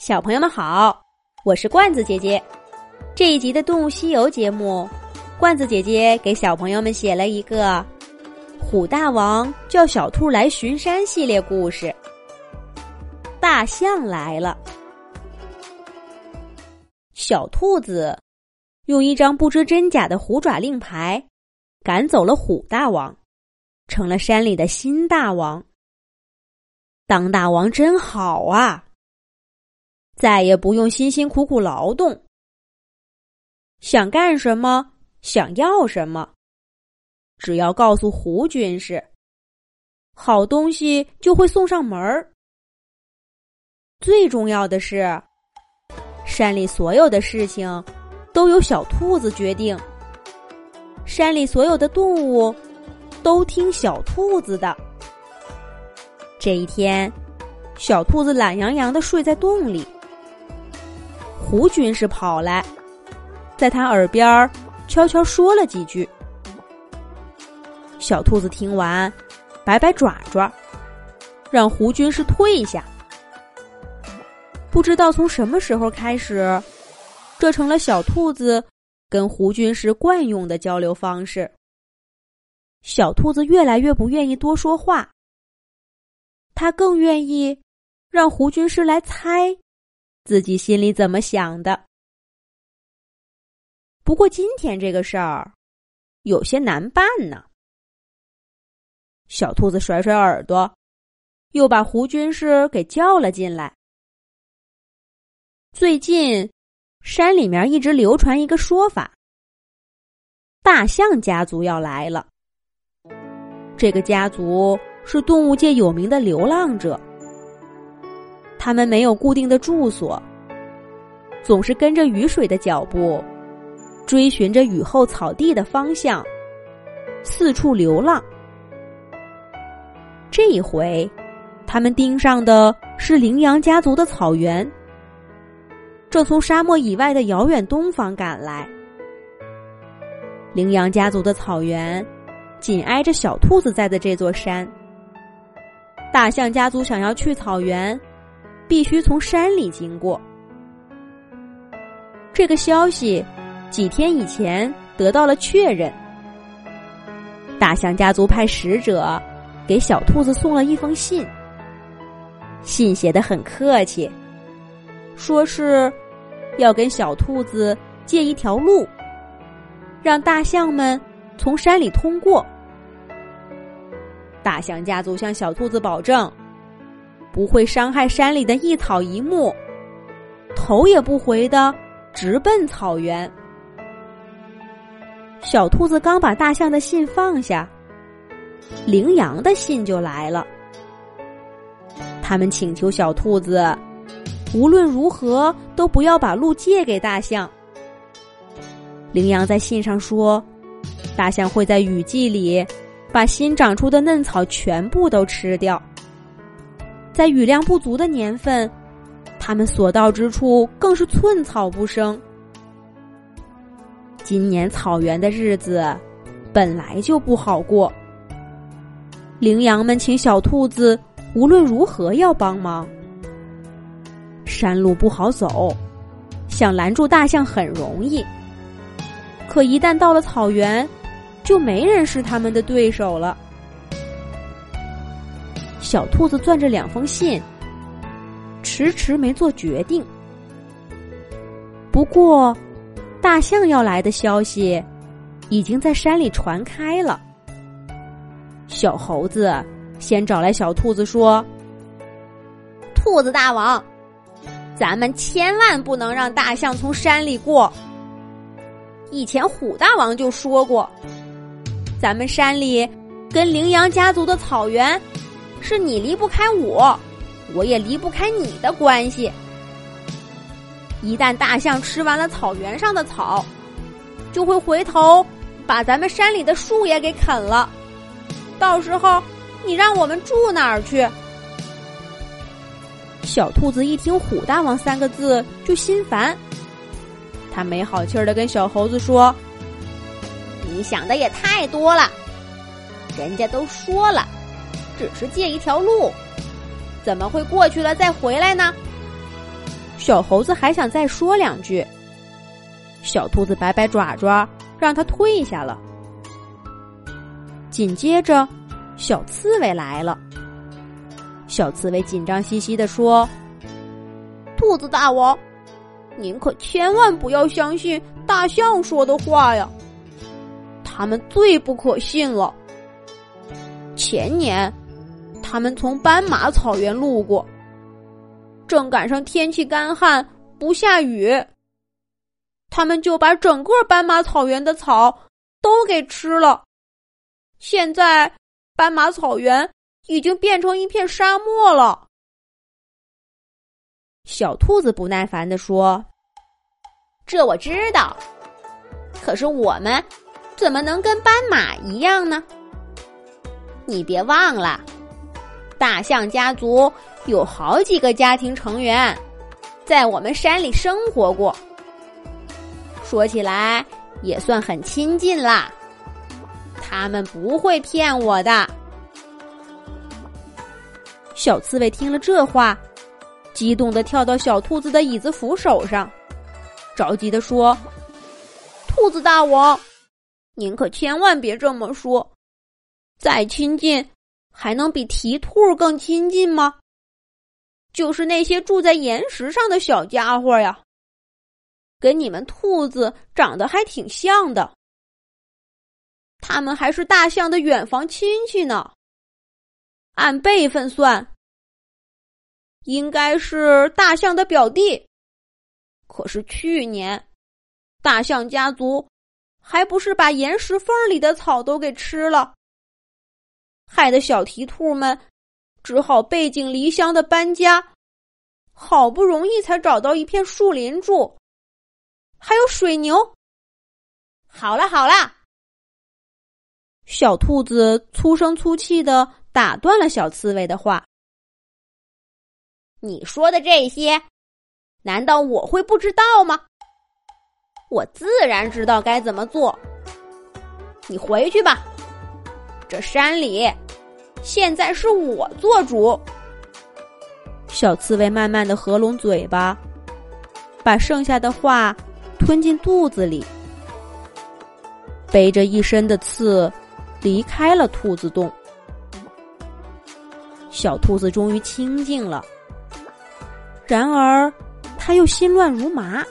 小朋友们好，我是罐子姐姐。这一集的《动物西游》节目，罐子姐姐给小朋友们写了一个虎大王叫小兔来巡山系列故事。大象来了，小兔子用一张不知真假的虎爪令牌赶走了虎大王，成了山里的新大王。当大王真好啊，再也不用辛辛苦苦劳动，想干什么想要什么，只要告诉胡军士，好东西就会送上门儿。最重要的是，山里所有的事情都由小兔子决定，山里所有的动物都听小兔子的。这一天，小兔子懒洋洋地睡在洞里，胡军士跑来，在他耳边悄悄说了几句。小兔子听完，摆摆爪爪，让胡军士退下。不知道从什么时候开始，这成了小兔子跟胡军士惯用的交流方式。小兔子越来越不愿意多说话，他更愿意让胡军师来猜自己心里怎么想的。不过今天这个事儿有些难办呢。小兔子甩甩耳朵，又把胡军师给叫了进来。最近山里面一直流传一个说法，大象家族要来了。这个家族是动物界有名的流浪者，他们没有固定的住所，总是跟着雨水的脚步，追寻着雨后草地的方向，四处流浪。这一回，他们盯上的是羚羊家族的草原，正从沙漠以外的遥远东方赶来。羚羊家族的草原紧挨着小兔子在的这座山，大象家族想要去草原，必须从山里经过。这个消息几天以前得到了确认，大象家族派使者给小兔子送了一封信，信写得很客气，说是要跟小兔子借一条路，让大象们从山里通过。大象家族向小兔子保证，不会伤害山里的一草一木，头也不回的直奔草原。小兔子刚把大象的信放下，羚羊的信就来了。他们请求小兔子无论如何都不要把路借给大象。羚羊在信上说，大象会在雨季里把新长出的嫩草全部都吃掉，在雨量不足的年份，它们所到之处更是寸草不生。今年草原的日子本来就不好过，羚羊们请小兔子无论如何要帮忙。山路不好走，想拦住大象很容易，可一旦到了草原，就没人是他们的对手了。小兔子攥着两封信，迟迟没做决定。不过，大象要来的消息已经在山里传开了。小猴子先找来小兔子说：“兔子大王，咱们千万不能让大象从山里过。以前虎大王就说过，咱们山里跟羚羊家族的草原是你离不开我，我也离不开你的关系。一旦大象吃完了草原上的草，就会回头把咱们山里的树也给啃了，到时候你让我们住哪儿去？”小兔子一听虎大王三个字就心烦，他没好气儿地跟小猴子说：“你想的也太多了，人家都说了，只是借一条路，怎么会过去了再回来呢？小猴子还想再说两句，小兔子摆摆爪爪，让它退下了。紧接着，小刺猬来了。小刺猬紧张兮兮地说：“兔子大王，您可千万不要相信大象说的话呀，他们最不可信了。前年，他们从斑马草原路过，正赶上天气干旱，不下雨，他们就把整个斑马草原的草都给吃了。现在，斑马草原已经变成一片沙漠了。”小兔子不耐烦地说：“这我知道，可是我们怎么能跟斑马一样呢？你别忘了，大象家族有好几个家庭成员在我们山里生活过，说起来也算很亲近啦，他们不会骗我的。”小刺猬听了这话，激动地跳到小兔子的椅子扶手上，着急地说：“兔子大王，您可千万别这么说，再亲近还能比蹄兔更亲近吗？就是那些住在岩石上的小家伙呀，跟你们兔子长得还挺像的，他们还是大象的远房亲戚呢，按辈分算应该是大象的表弟。可是去年，大象家族还不是把岩石缝里的草都给吃了，害得小蹄兔们只好背井离乡的搬家，好不容易才找到一片树林住，还有水牛。好了。小兔子粗声粗气地打断了小刺猬的话：“你说的这些，难道我会不知道吗？我自然知道该怎么做。你回去吧，这山里现在是我做主。”小刺猬慢慢地合拢嘴巴，把剩下的话吞进肚子里，背着一身的刺离开了兔子洞。小兔子终于清静了，然而它又心乱如麻。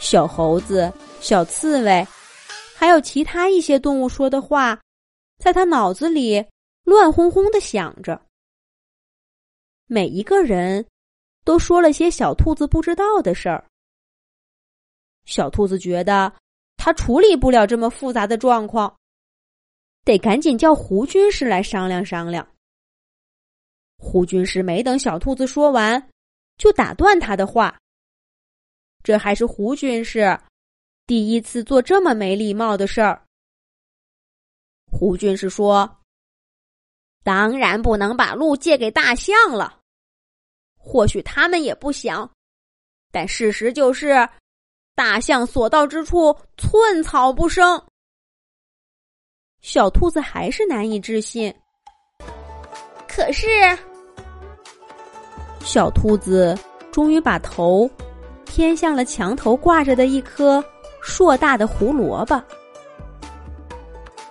小猴子、小刺猬还有其他一些动物说的话在他脑子里乱哄哄地响着，每一个人都说了些小兔子不知道的事儿。小兔子觉得他处理不了这么复杂的状况，得赶紧叫胡军师来商量商量。胡军师没等小兔子说完，就打断他的话。这还是胡军师第一次做这么没礼貌的事儿。胡军师说：“当然不能把路借给大象了，或许他们也不想，但事实就是，大象所到之处寸草不生。”小兔子还是难以置信。可是，小兔子终于把头偏向了墙头挂着的一颗硕大的胡萝卜。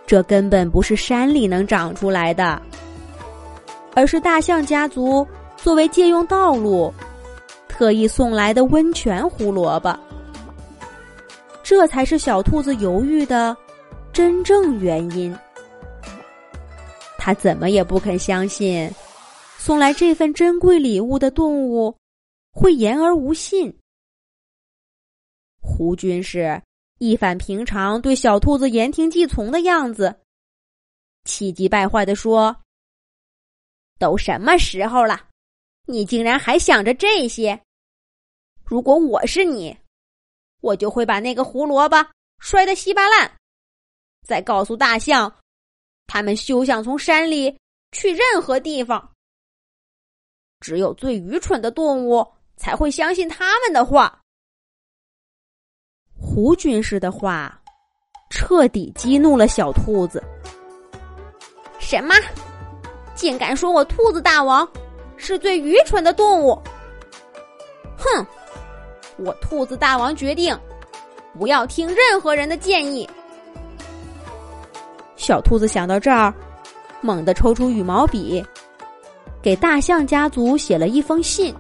这根本不是山里能长出来的，而是大象家族作为借用道路特意送来的温泉胡萝卜。这才是小兔子犹豫的真正原因。他怎么也不肯相信，送来这份珍贵礼物的动物会言而无信。胡军师一反平常对小兔子言听计从的样子，气急败坏地说：“都什么时候了，你竟然还想着这些！如果我是你，我就会把那个胡萝卜摔得稀巴烂，再告诉大象，他们休想从山里去任何地方。只有最愚蠢的动物才会相信他们的话。”胡军师的话彻底激怒了小兔子。“什么？竟敢说我兔子大王是最愚蠢的动物？哼，我兔子大王决定不要听任何人的建议。小兔子想到这儿，猛地抽出羽毛笔，给大象家族写了一封信，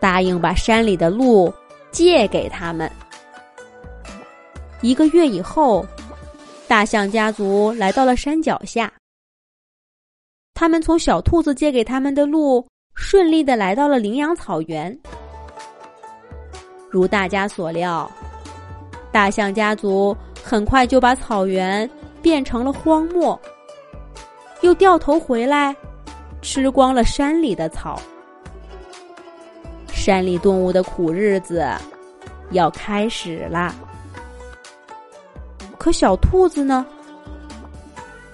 答应把山里的鹿借给他们。1个月以后，大象家族来到了山脚下，他们从小兔子借给他们的鹿顺利地来到了羚羊草原。如大家所料，大象家族很快就把草原变成了荒漠，又掉头回来吃光了山里的草。山里动物的苦日子要开始啦。可小兔子呢？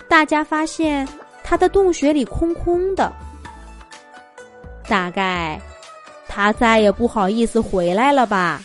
大家发现它的洞穴里空空的，大概它再也不好意思回来了吧。